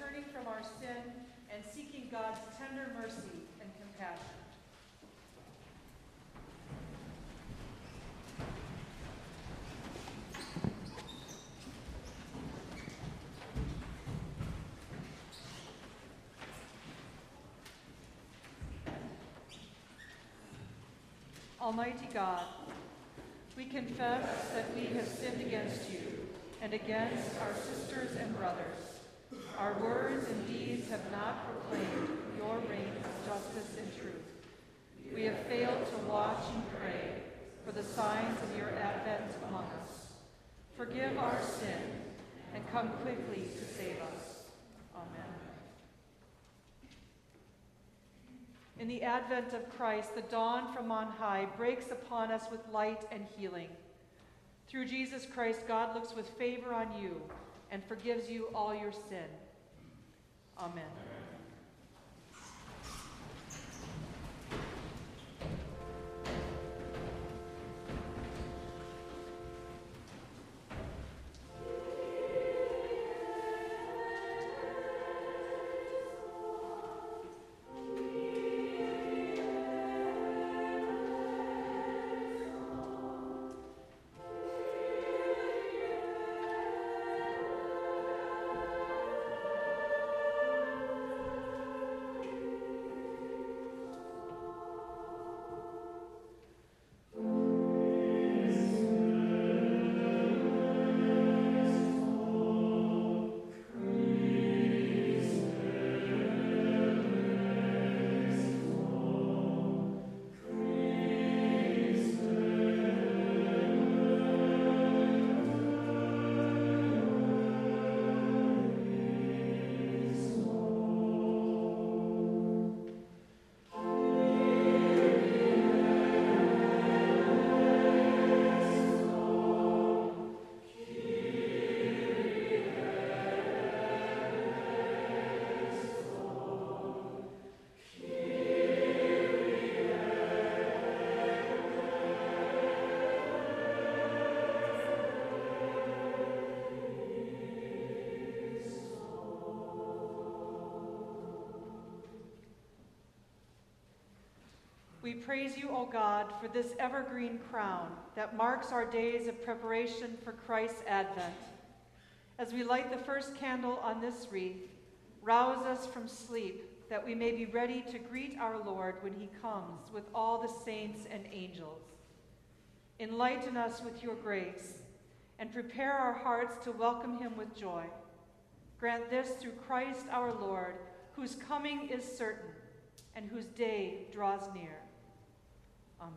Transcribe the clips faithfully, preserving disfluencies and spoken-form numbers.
turning from our sin and seeking God's tender mercy and compassion. Almighty God, we confess that we have sinned against you and against our sisters and brothers. Our words and deeds have not proclaimed your reign of justice and truth. We have failed to watch and pray for the signs of your advent among us. Forgive our sin and come quickly to save us. Amen. In the advent of Christ, the dawn from on high breaks upon us with light and healing. Through Jesus Christ, God looks with favor on you and forgives you all your sin. Amen. Amen. We praise you, O God, for this evergreen crown that marks our days of preparation for Christ's advent. As we light the first candle on this wreath, rouse us from sleep that we may be ready to greet our Lord when he comes with all the saints and angels. Enlighten us with your grace and prepare our hearts to welcome him with joy. Grant this through Christ our Lord, whose coming is certain and whose day draws near. Amen.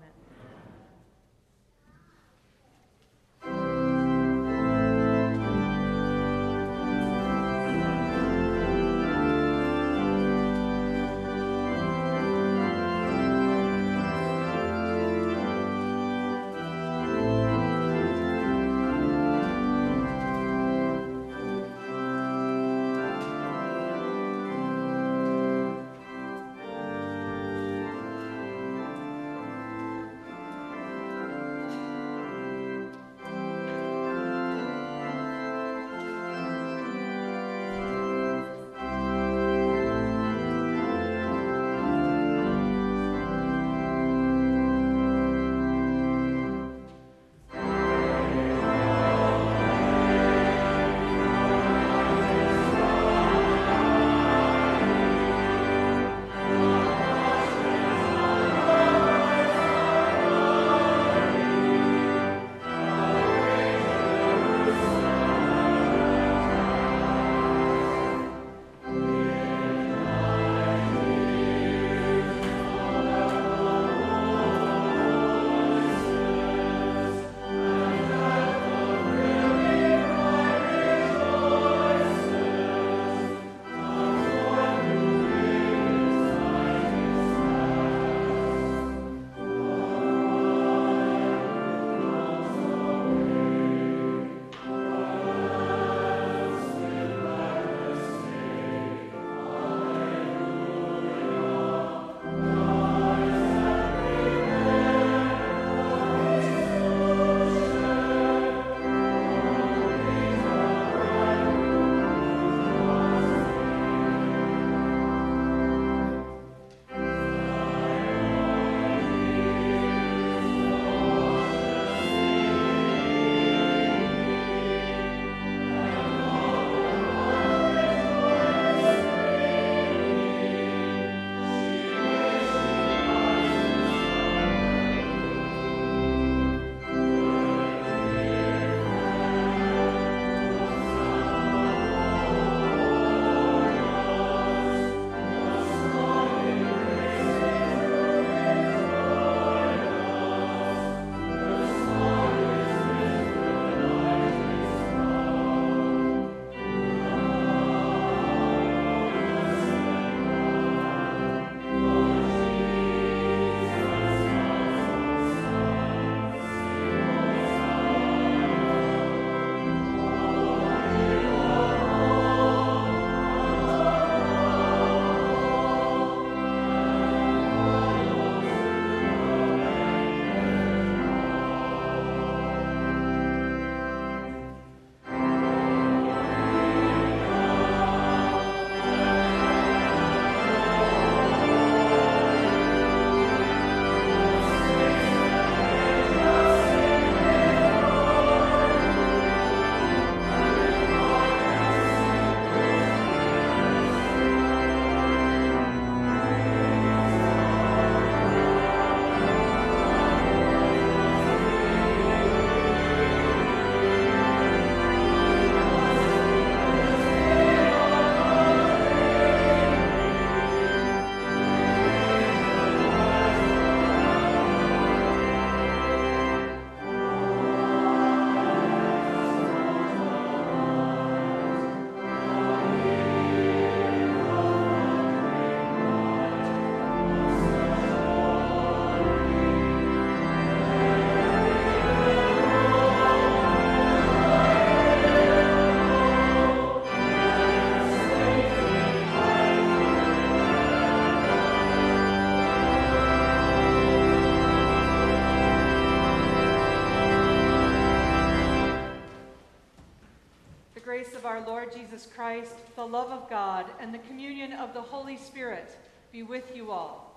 of our Lord Jesus Christ, the love of God, and the communion of the Holy Spirit be with you all.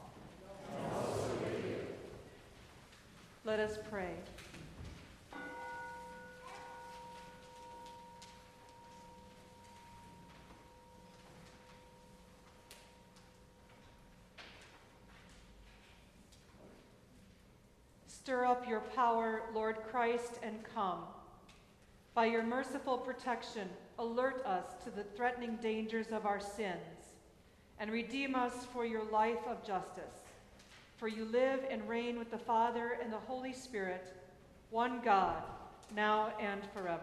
And also with you. Let us pray. Stir up your power, Lord Christ, and come. By your merciful protection, alert us to the threatening dangers of our sins, and redeem us for your life of justice. For you live and reign with the Father and the Holy Spirit, one God, now and forever.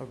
A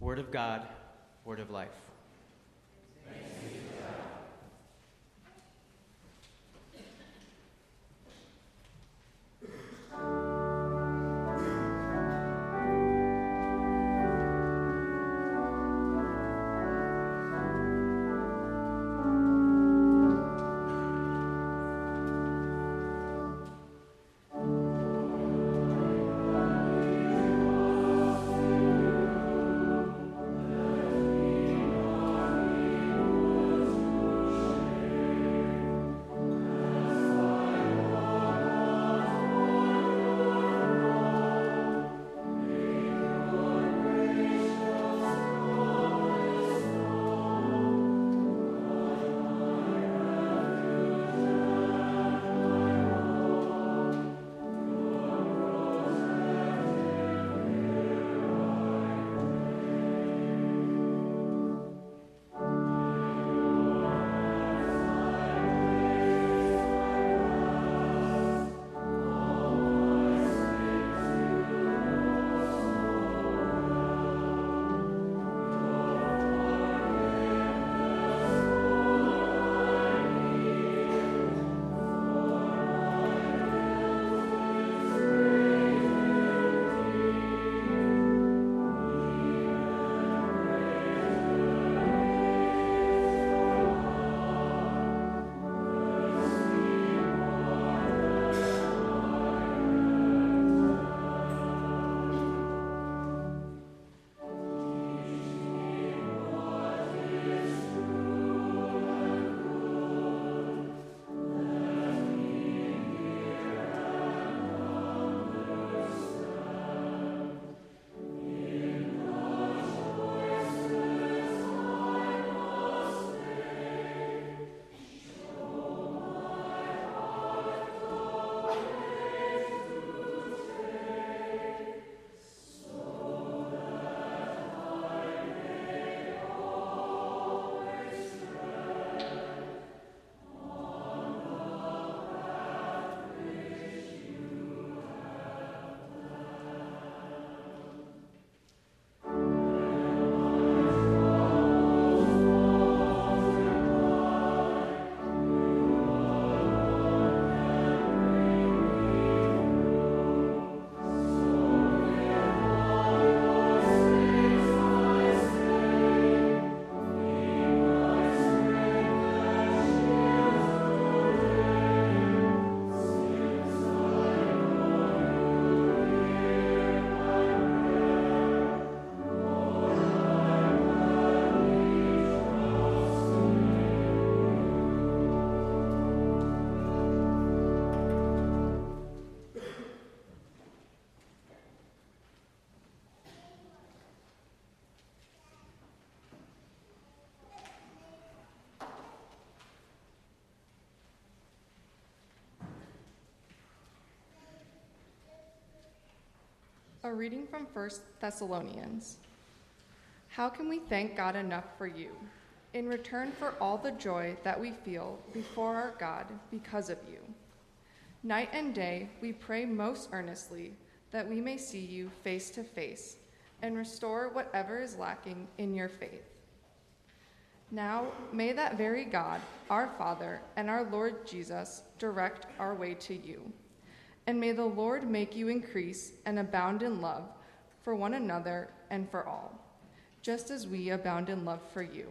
Word of God, word of life. Thanks be to God. A reading from First Thessalonians. How can we thank God enough for you, in return for all the joy that we feel before our God because of you? Night and day, we pray most earnestly that we may see you face to face and restore whatever is lacking in your faith. Now, may that very God, our Father, and our Lord Jesus direct our way to you. And may the Lord make you increase and abound in love for one another and for all, just as we abound in love for you.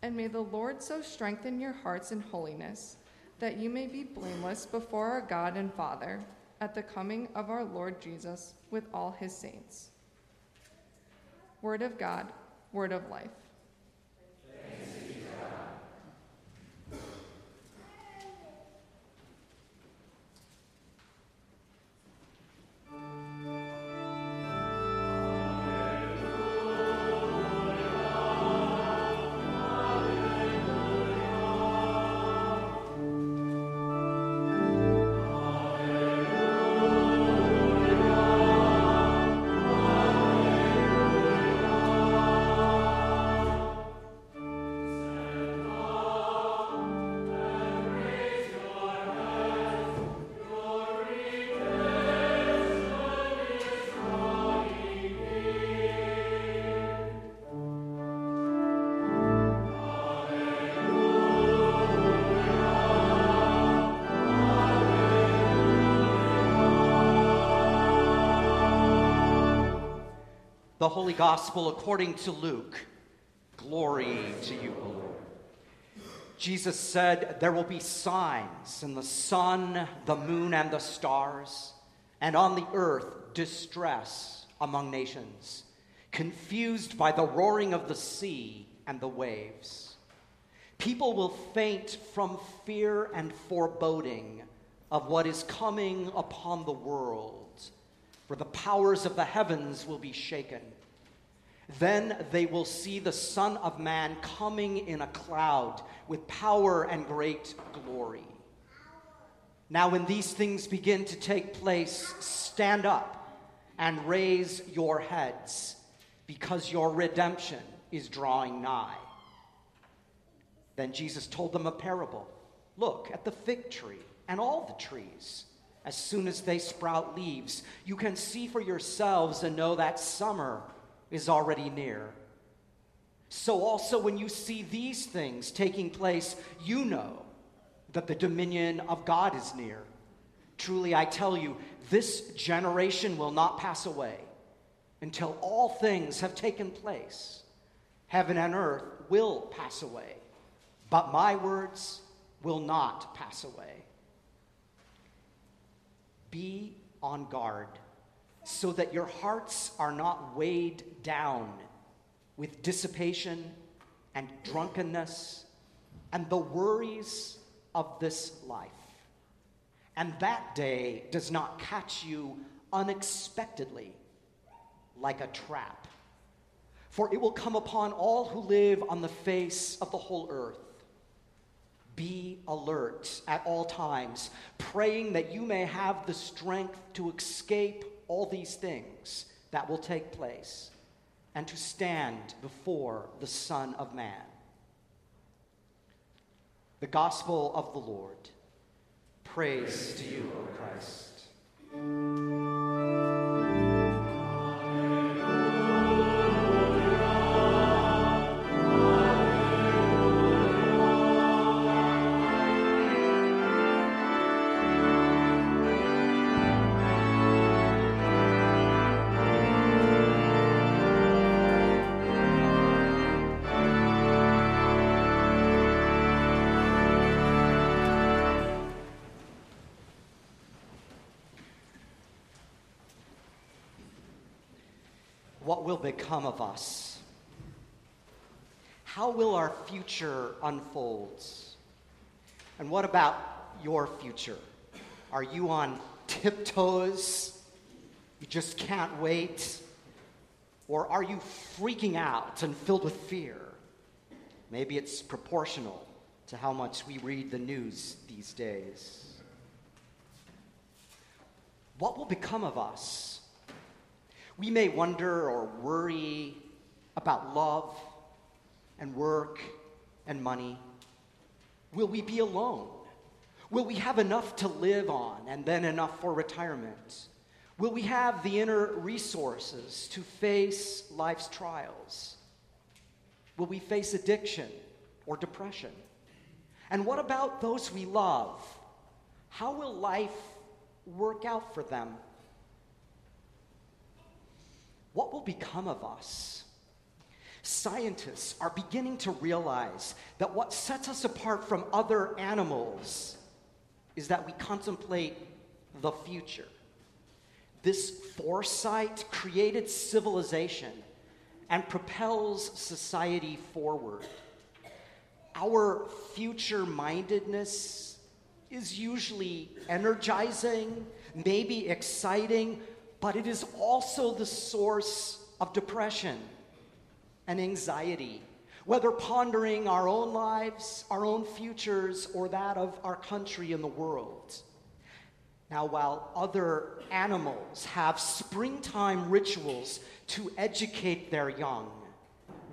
And may the Lord so strengthen your hearts in holiness that you may be blameless before our God and Father at the coming of our Lord Jesus with all his saints. Word of God, word of life. The Holy Gospel according to Luke. Glory to you, O Lord. Jesus said, "There will be signs in the sun, the moon, and the stars, and on the earth distress among nations, confused by the roaring of the sea and the waves. People will faint from fear and foreboding of what is coming upon the world, for the powers of the heavens will be shaken. Then they will see the Son of Man coming in a cloud with power and great glory. Now when these things begin to take place, stand up and raise your heads, because your redemption is drawing nigh." Then Jesus told them a parable. "Look at the fig tree and all the trees. As soon as they sprout leaves, you can see for yourselves and know that summer is already near. So also when you see these things taking place, you know that the dominion of God is near. Truly I tell you, this generation will not pass away until all things have taken place. Heaven and earth will pass away, but my words will not pass away." Be on guard, so that your hearts are not weighed down with dissipation and drunkenness and the worries of this life, and that day does not catch you unexpectedly like a trap. For it will come upon all who live on the face of the whole earth. Be alert at all times, praying that you may have the strength to escape all these things that will take place and to stand before the Son of Man. The Gospel of the Lord. Praise, Praise to you, O Christ. Christ. What will become of us? How will our future unfold? And what about your future? Are you on tiptoes? You just can't wait? Or are you freaking out and filled with fear? Maybe it's proportional to how much we read the news these days. What will become of us? We may wonder or worry about love and work and money? Will we be alone? Will we have enough to live on and then enough for retirement? Will we have the inner resources to face life's trials? Will we face addiction or depression? And what about those we love? How will life work out for them? What will become of us? Scientists are beginning to realize that what sets us apart from other animals is that we contemplate the future. This foresight created civilization and propels society forward. Our future-mindedness is usually energizing, maybe exciting, but it is also the source of depression and anxiety, whether pondering our own lives, our own futures, or that of our country and the world. Now, while other animals have springtime rituals to educate their young,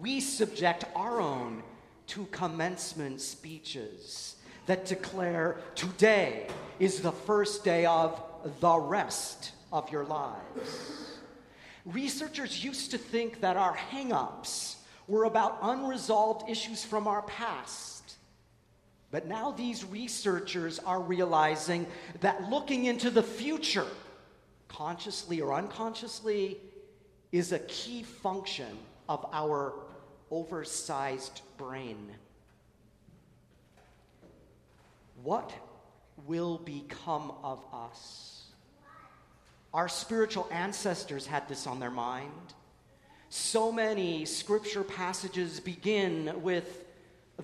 we subject our own to commencement speeches that declare, today is the first day of the rest of your lives. Researchers used to think that our hang-ups were about unresolved issues from our past. But now these researchers are realizing that looking into the future, consciously or unconsciously, is a key function of our oversized brain. What will become of us? Our spiritual ancestors had this on their mind. So many scripture passages begin with,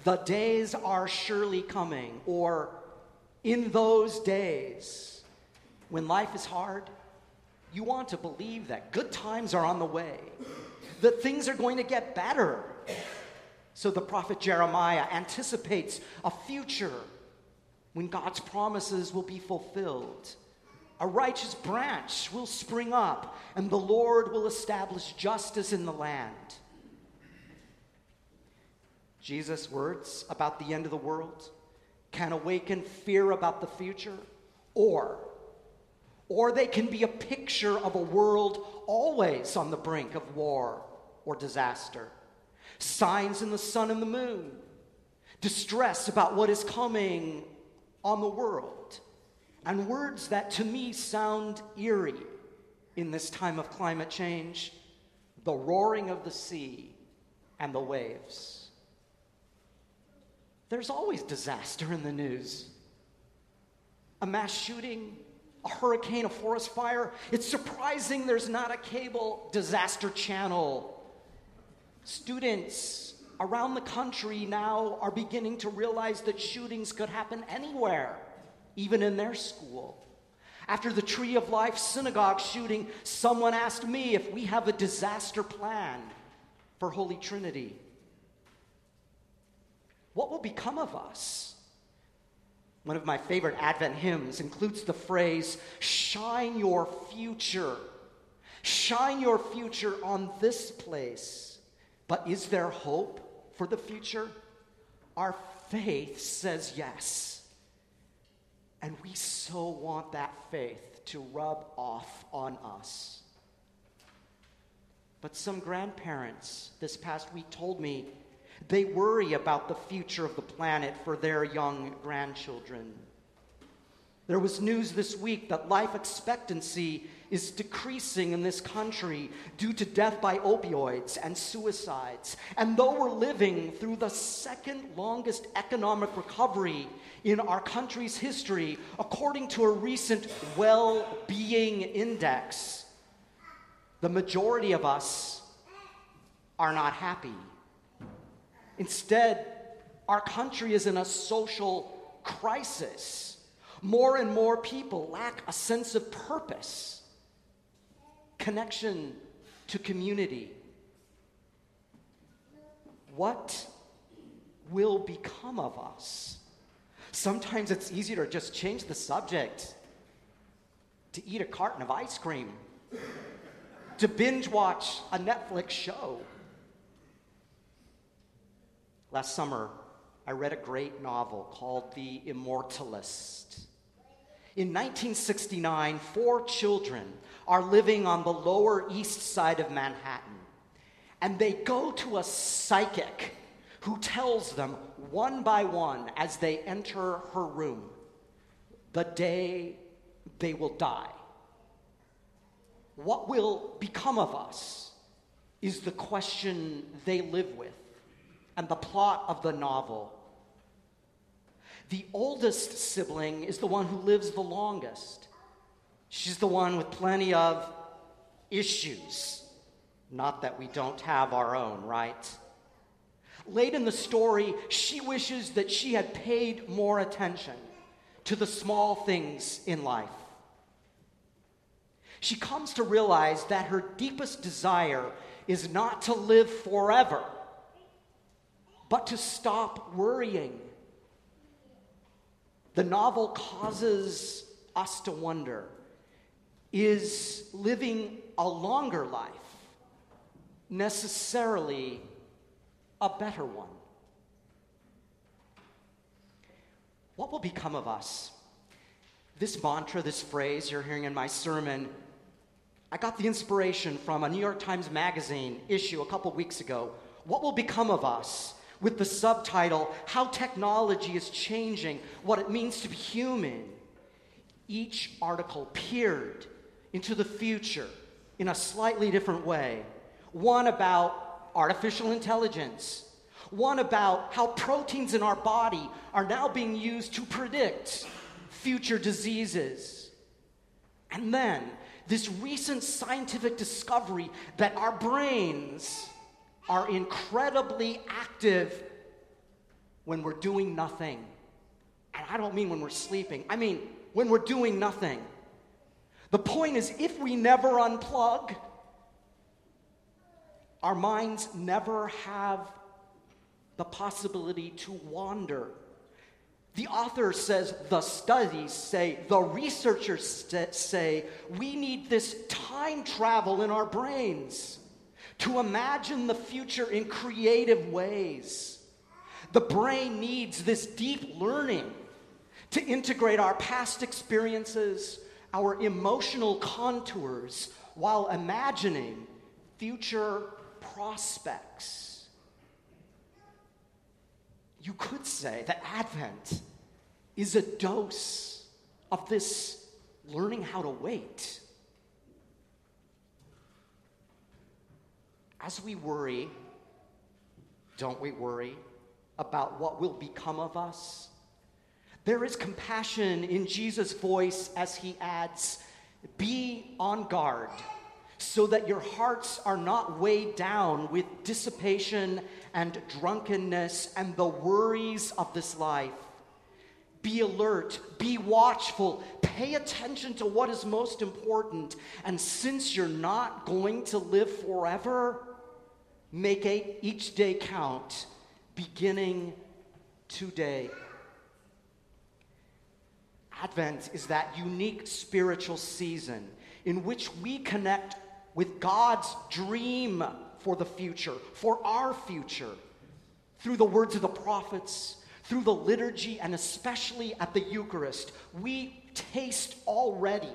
"The days are surely coming," or "in those days." When life is hard, you want to believe that good times are on the way, that things are going to get better. So the prophet Jeremiah anticipates a future when God's promises will be fulfilled. A righteous branch will spring up, and the Lord will establish justice in the land. Jesus' words about the end of the world can awaken fear about the future, or, or they can be a picture of a world always on the brink of war or disaster. Signs in the sun and the moon, distress about what is coming on the world, and words that to me sound eerie in this time of climate change: the roaring of the sea and the waves. There's always disaster in the news. A mass shooting, a hurricane, a forest fire. It's surprising there's not a cable disaster channel. Students around the country now are beginning to realize that shootings could happen anywhere, even in their school. After the Tree of Life synagogue shooting, someone asked me if we have a disaster plan for Holy Trinity. What will become of us? One of my favorite Advent hymns includes the phrase, "Shine your future. Shine your future on this place." But is there hope for the future? Our faith says yes. And we so want that faith to rub off on us. But some grandparents this past week told me they worry about the future of the planet for their young grandchildren. There was news this week that life expectancy is decreasing in this country due to death by opioids and suicides. And though we're living through the second longest economic recovery in our country's history, according to a recent well-being index, the majority of us are not happy. Instead, our country is in a social crisis. More and more people lack a sense of purpose, connection to community. What will become of us? Sometimes it's easier to just change the subject, to eat a carton of ice cream, to binge watch a Netflix show, Last summer, I read a great novel called The Immortalist. In nineteen sixty-nine, four children are living on the Lower East Side of Manhattan, and they go to a psychic who tells them one by one as they enter her room the day they will die. What will become of us is the question they live with, and the plot of the novel. The oldest sibling is the one who lives the longest. She's the one with plenty of issues. Not that we don't have our own, right? Late in the story, she wishes that she had paid more attention to the small things in life. She comes to realize that her deepest desire is not to live forever, but to stop worrying. The novel causes us to wonder, is living a longer life necessarily a better one? What will become of us? This mantra, this phrase you're hearing in my sermon, I got the inspiration from a New York Times Magazine issue a couple weeks ago. What will become of us? With the subtitle, How Technology is Changing What It Means to Be Human. Each article peered into the future in a slightly different way. One about artificial intelligence. One about how proteins in our body are now being used to predict future diseases. And then, this recent scientific discovery that our brains are incredibly active when we're doing nothing. And I don't mean when we're sleeping. I mean when we're doing nothing. The point is, if we never unplug, our minds never have the possibility to wander. The author says, the studies say, the researchers st- say, we need this time travel in our brains to imagine the future in creative ways. The brain needs this deep learning to integrate our past experiences, our emotional contours, while imagining future prospects. You could say that Advent is a dose of this learning how to wait. As we worry, don't we worry about what will become of us? There is compassion in Jesus' voice as he adds, be on guard so that your hearts are not weighed down with dissipation and drunkenness and the worries of this life. Be alert, be watchful, pay attention to what is most important. And since you're not going to live forever, make a, each day count, beginning today. Advent is that unique spiritual season in which we connect with God's dream for the future, for our future, through the words of the prophets, through the liturgy, and especially at the Eucharist. We taste already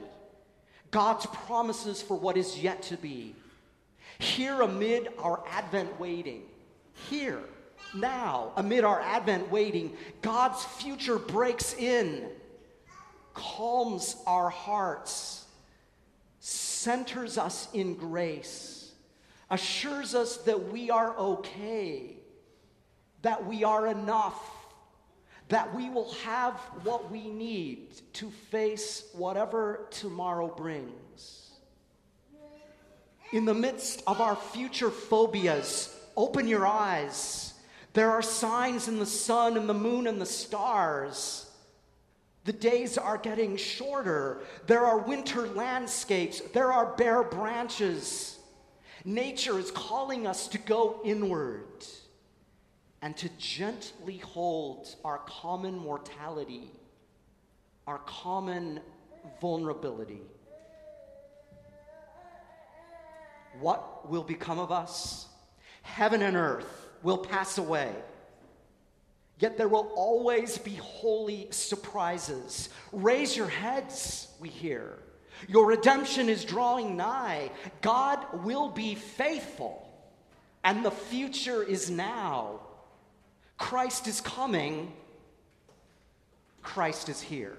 God's promises for what is yet to be. Here amid our Advent waiting, here, now, amid our Advent waiting, God's future breaks in, calms our hearts, centers us in grace, assures us that we are okay, that we are enough, that we will have what we need to face whatever tomorrow brings. In the midst of our future phobias, open your eyes. There are signs in the sun and the moon and the stars. The days are getting shorter. There are winter landscapes. There are bare branches. Nature is calling us to go inward and to gently hold our common mortality, our common vulnerability. What will become of us? Heaven and earth will pass away, Yet there will always be holy surprises. Raise your heads, we hear. Your redemption is drawing nigh. God will be faithful, and the future is now. Christ is coming. Christ is here.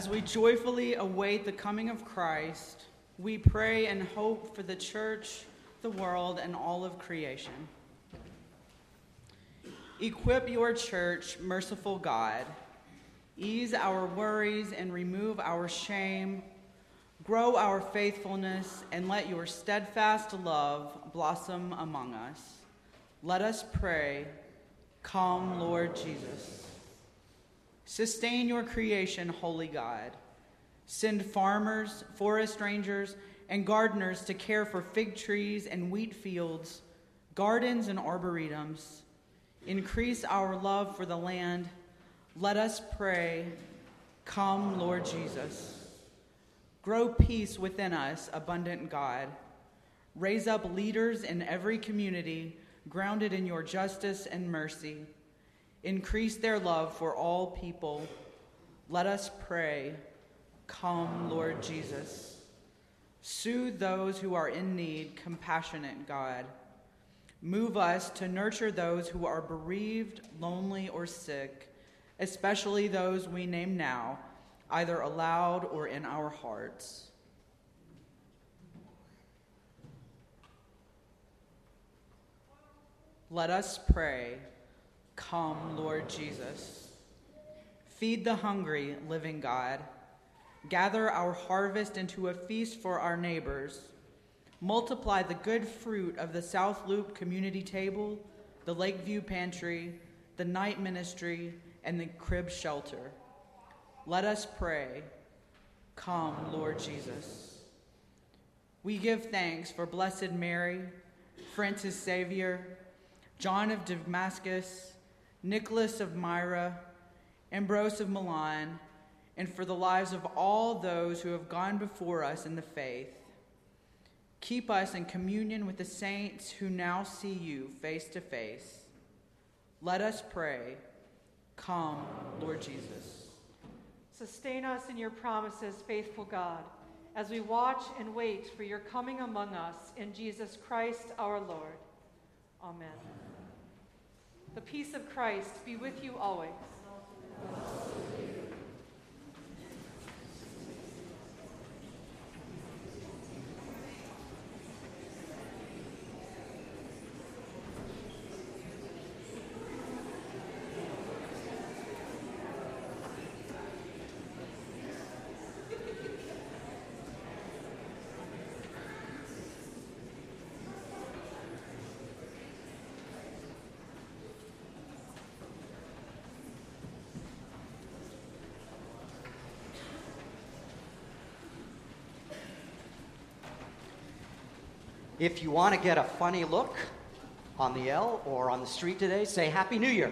As we joyfully await the coming of Christ, we pray and hope for the church, the world, and all of creation. Equip your church, merciful God. Ease our worries and remove our shame. Grow our faithfulness and let your steadfast love blossom among us. Let us pray. Come, Lord Jesus. Sustain your creation, holy God. Send farmers, forest rangers, and gardeners to care for fig trees and wheat fields, gardens and arboretums. Increase our love for the land. Let us pray. Come, Lord Jesus. Grow peace within us, abundant God. Raise up leaders in every community, grounded in your justice and mercy. Increase their love for all people. Let us pray. Come, Lord Jesus. Soothe those who are in need, compassionate God. Move us to nurture those who are bereaved, lonely, or sick, especially those we name now, either aloud or in our hearts. Let us pray. Come, Lord Jesus. Feed the hungry, living God. Gather our harvest into a feast for our neighbors. Multiply the good fruit of the South Loop Community Table, the Lakeview Pantry, the Night Ministry, and the Crib Shelter. Let us pray. Come, Lord Jesus. We give thanks for Blessed Mary, Francis Xavier, John of Damascus, Nicholas of Myra, Ambrose of Milan, and for the lives of all those who have gone before us in the faith. Keep us in communion with the saints who now see you face to face. Let us pray. Come, Lord Jesus. Sustain us in your promises, faithful God, as we watch and wait for your coming among us in Jesus Christ our Lord. Amen. The peace of Christ be with you always. If you want to get a funny look on the L or on the street today, say Happy New Year.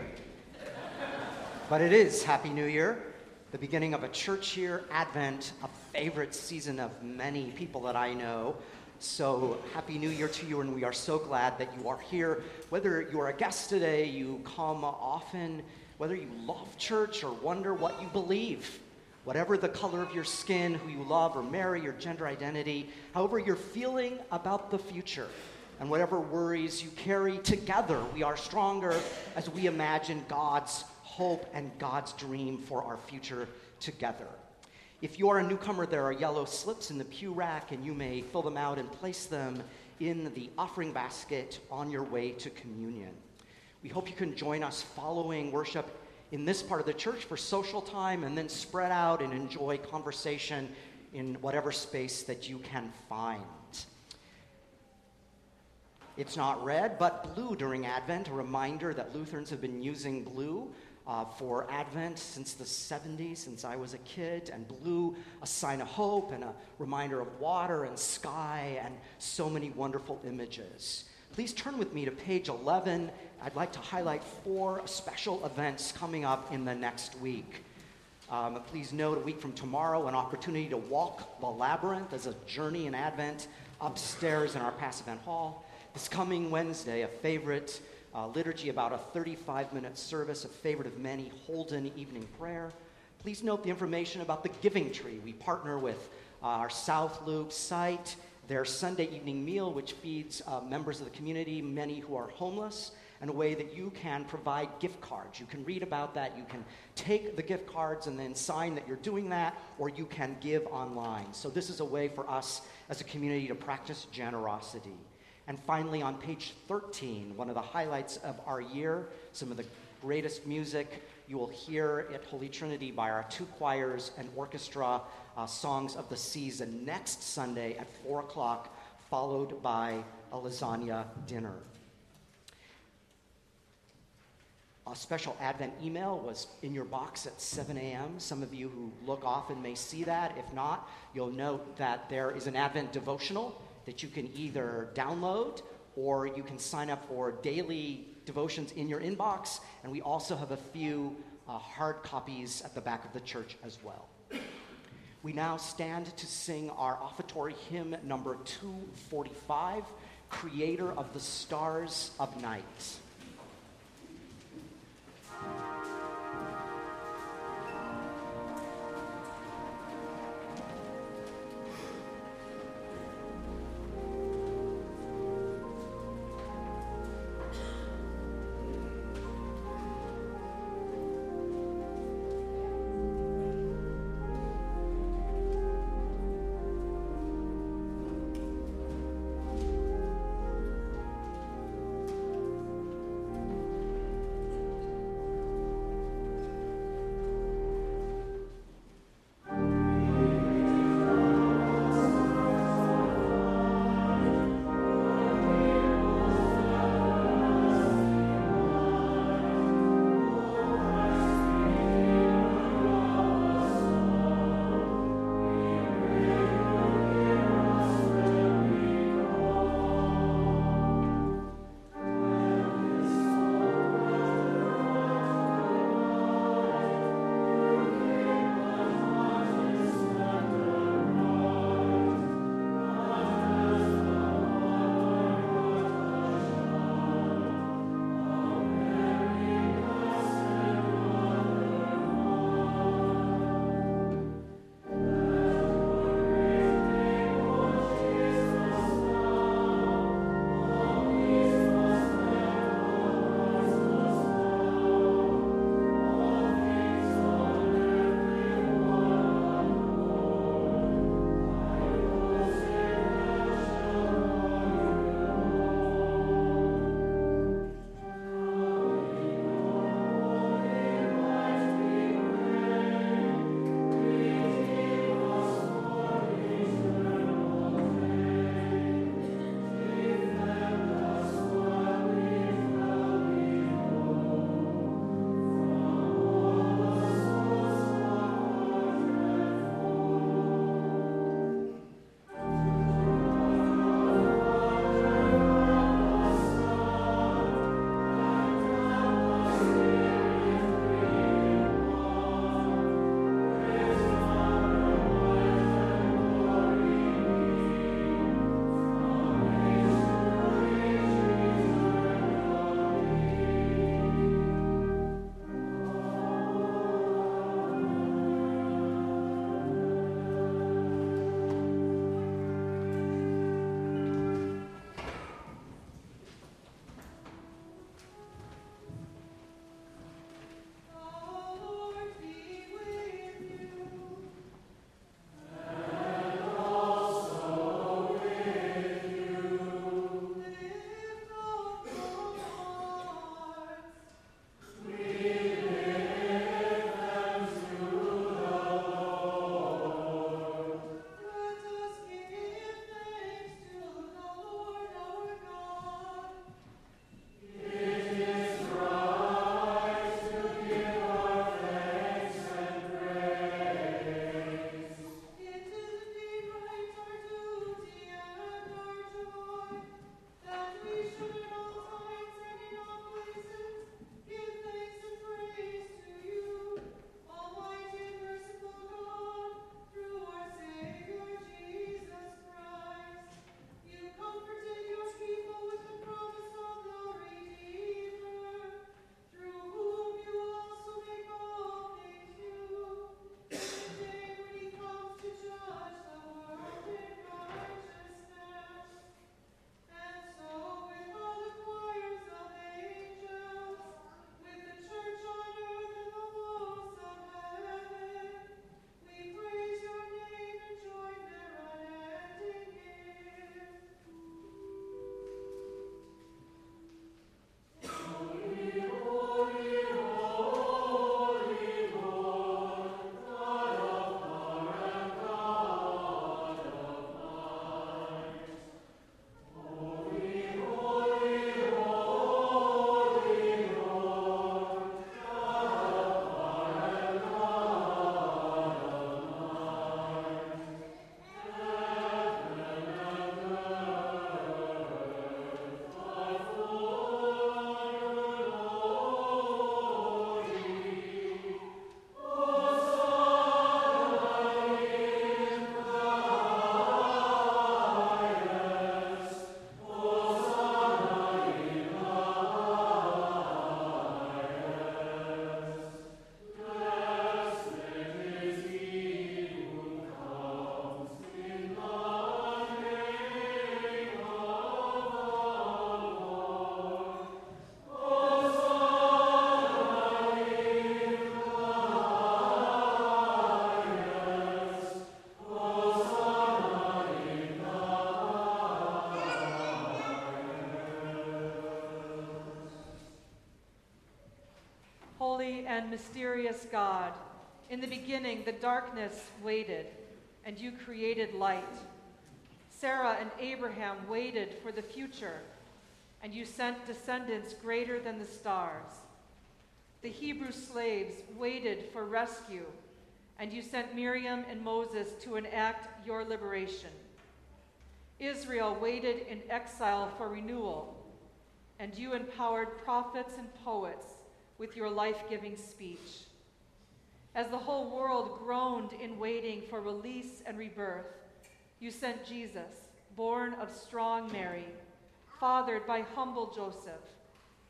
But it is Happy New Year, the beginning of a church year, Advent, a favorite season of many people that I know. So Happy New Year to you, and we are so glad that you are here. Whether you're a guest today, you come often, whether you love church or wonder what you believe, whatever the color of your skin, who you love or marry, your gender identity, however you're feeling about the future, and whatever worries you carry, together we are stronger as we imagine God's hope and God's dream for our future together. If you are a newcomer, there are yellow slips in the pew rack, and you may fill them out and place them in the offering basket on your way to communion. We hope you can join us following worship in this part of the church for social time, and then spread out and enjoy conversation in whatever space that you can find. It's not red, but blue during Advent, a reminder that Lutherans have been using blue uh, for Advent since the seventies, since I was a kid, and blue, a sign of hope and a reminder of water and sky and so many wonderful images. Please turn with me to page eleven. I'd like to highlight four special events coming up in the next week. Um, please note, a week from tomorrow, an opportunity to walk the labyrinth as a journey in Advent upstairs in our Pass Event Hall. This coming Wednesday, a favorite uh, liturgy, about a thirty-five minute service, a favorite of many, Holden Evening Prayer. Please note the information about the Giving Tree. We partner with uh, our South Loop site, their Sunday evening meal, which feeds uh, members of the community, many who are homeless, in a way that you can provide gift cards. You can read about that. You can take the gift cards and then sign that you're doing that, or you can give online. So this is a way for us as a community to practice generosity. And finally, on page thirteen, one of the highlights of our year, some of the greatest music you will hear at Holy Trinity by our two choirs and orchestra, uh, Songs of the Season, next Sunday at four o'clock, followed by a lasagna dinner. A special Advent email was in your box at seven a.m. Some of you who look often may see that. If not, you'll note that there is an Advent devotional that you can either download or you can sign up for daily devotions in your inbox, and we also have a few uh, hard copies at the back of the church as well. We now stand to sing our offertory hymn number two forty-five, Creator of the Stars of Night. and mysterious God, in the beginning the darkness waited, and you created light. Sarah and Abraham waited for the future, and you sent descendants greater than the stars. The Hebrew slaves waited for rescue, and you sent Miriam and Moses to enact your liberation. Israel waited in exile for renewal, and you empowered prophets and poets with your life-giving speech. As the whole world groaned in waiting for release and rebirth, you sent Jesus, born of strong Mary, fathered by humble Joseph,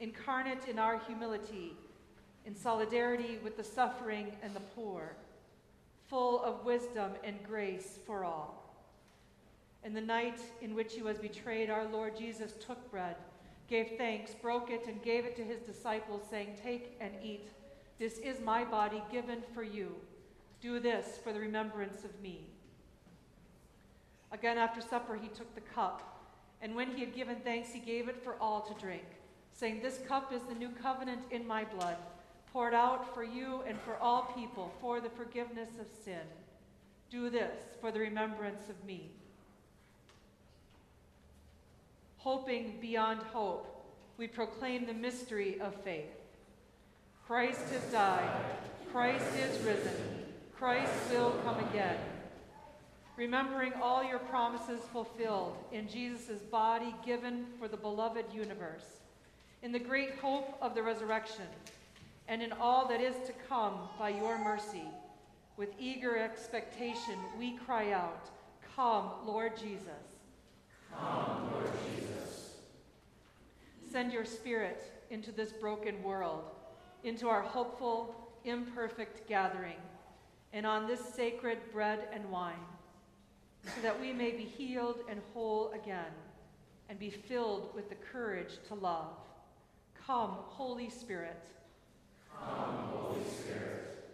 incarnate in our humility, in solidarity with the suffering and the poor, full of wisdom and grace for all. In the night in which he was betrayed, our Lord Jesus took bread, gave thanks, broke it, and gave it to his disciples, saying, "Take and eat. This is my body given for you. Do this for the remembrance of me." Again, after supper, he took the cup, and when he had given thanks, he gave it for all to drink, saying, "This cup is the new covenant in my blood, poured out for you and for all people for the forgiveness of sin. Do this for the remembrance of me." Hoping beyond hope, we proclaim the mystery of faith. Christ has died. Christ is risen. Christ will come again. Remembering all your promises fulfilled in Jesus' body given for the beloved universe, in the great hope of the resurrection, and in all that is to come by your mercy, with eager expectation we cry out, "Come, Lord Jesus." Come, Lord Jesus. Send your Spirit into this broken world, into our hopeful, imperfect gathering, and on this sacred bread and wine, so that we may be healed and whole again, and be filled with the courage to love. Come, Holy Spirit. Come, Holy Spirit.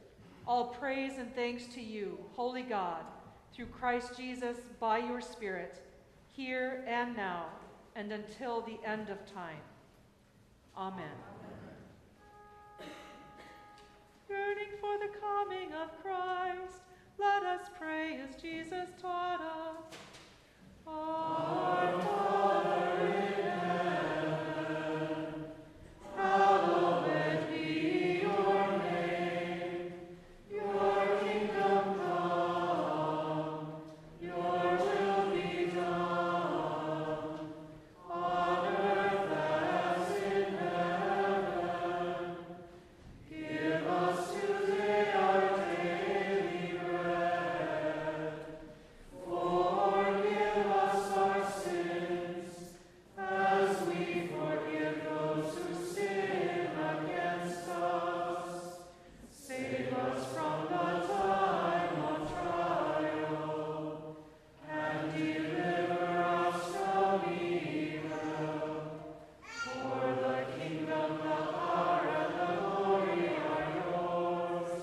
All praise and thanks to you, Holy God, through Christ Jesus, by your Spirit, here and now, and until the end of time. Amen. Amen. Yearning for the coming of Christ, let us pray as Jesus taught us. Our Father in heaven, hallowed be your name. Your kingdom come, your done on earth as in heaven. Give us today our daily bread. Forgive us our sins, as we forgive those who sin against us. Save us from the time of trial, and deliver us from evil. For the kingdom, the power, and the glory are yours,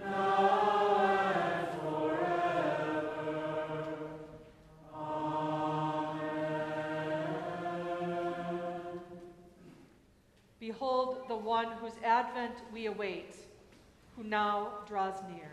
now and forever. Amen. Behold the one whose advent we await, who now draws near.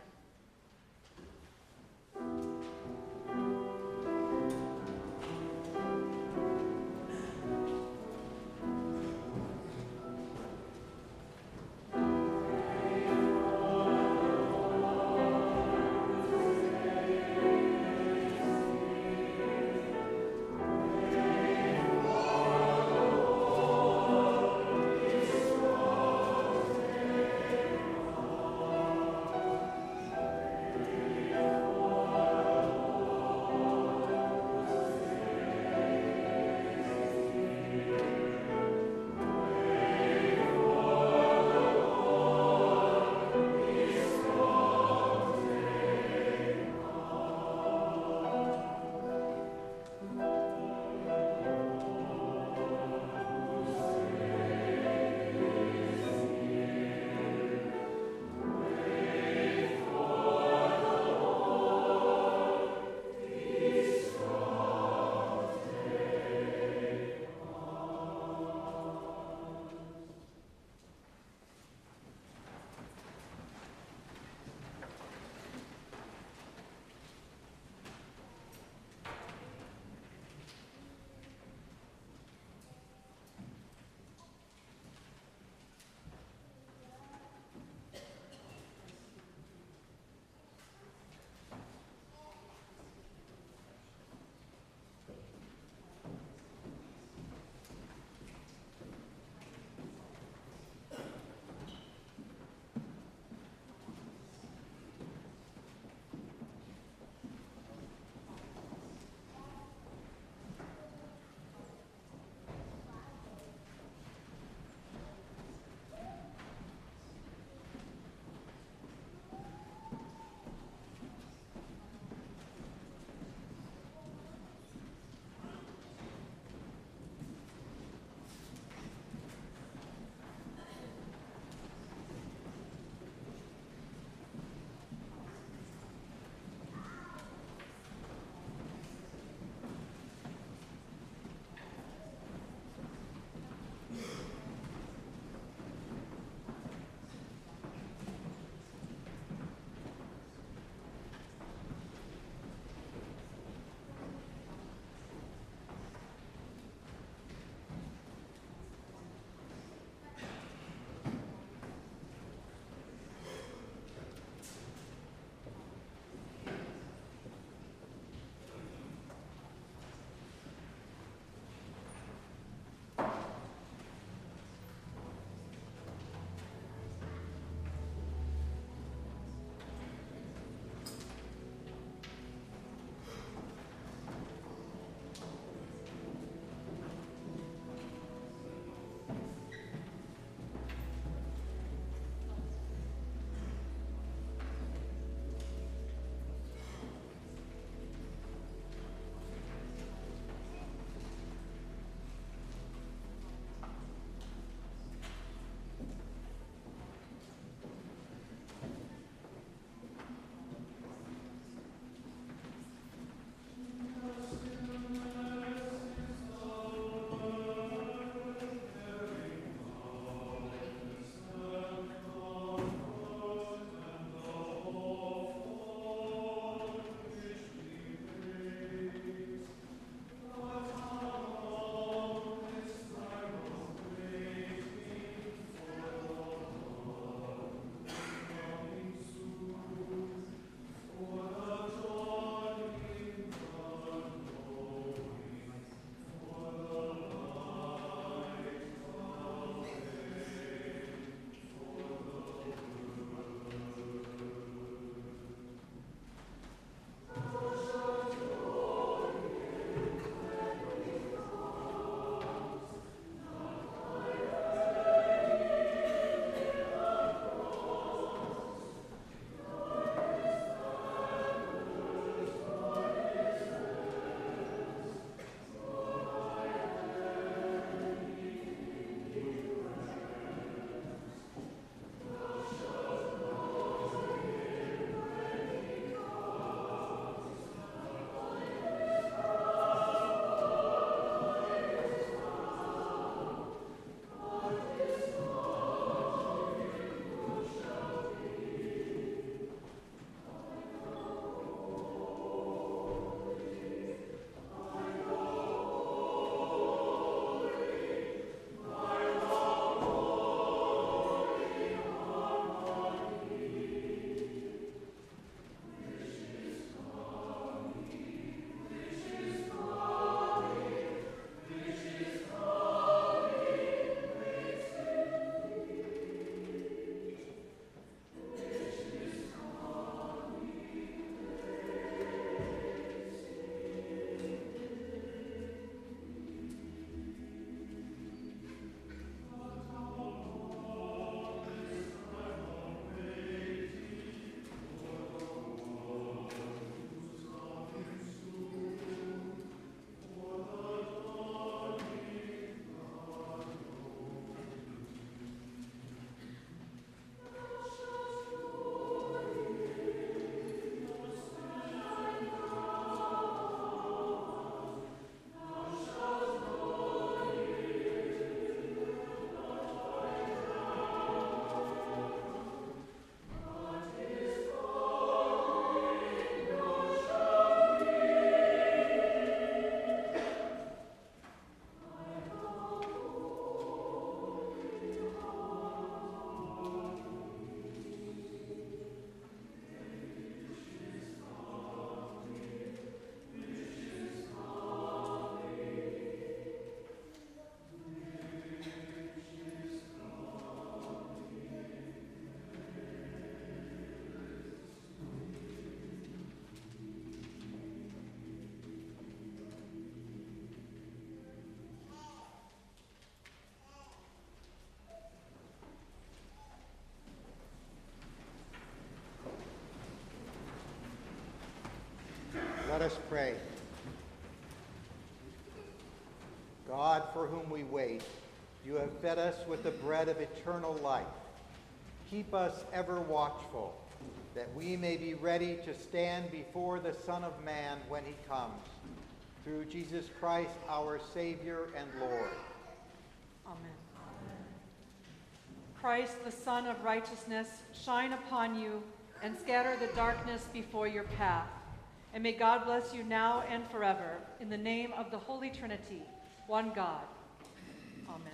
us pray. God, for whom we wait, you have fed us with the bread of eternal life. Keep us ever watchful, that we may be ready to stand before the Son of Man when he comes. Through Jesus Christ, our Savior and Lord. Amen. Christ, the Sun of Righteousness, shine upon you and scatter the darkness before your path. And may God bless you now and forever, in the name of the Holy Trinity, one God. Amen.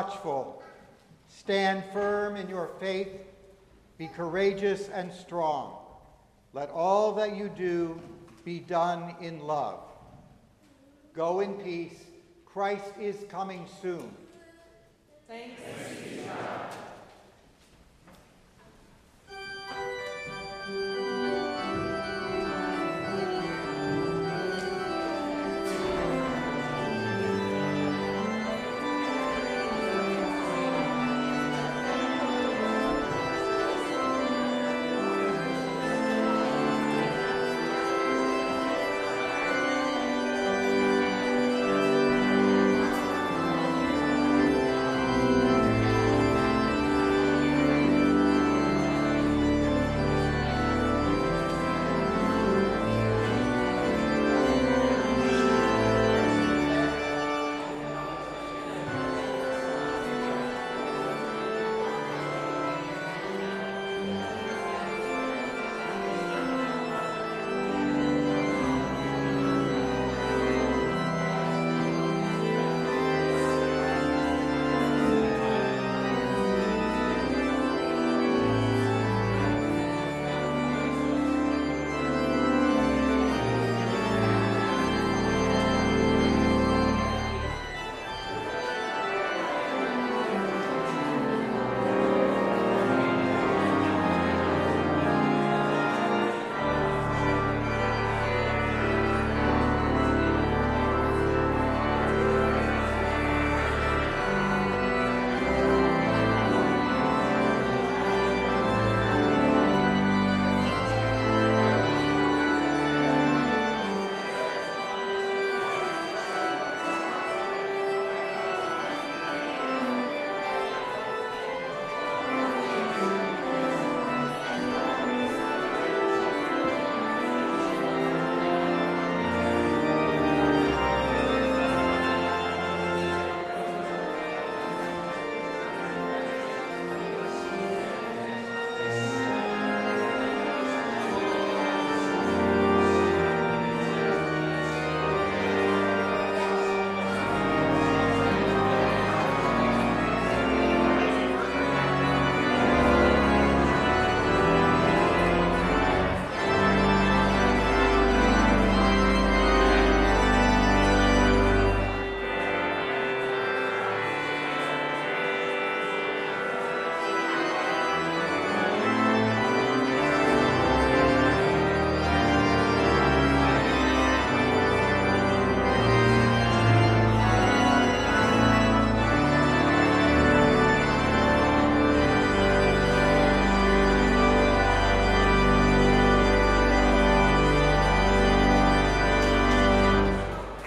Watchful. Stand firm in your faith. Be courageous and strong. Let all that you do be done in love. Go in peace. Christ is coming soon. Thanks be to God.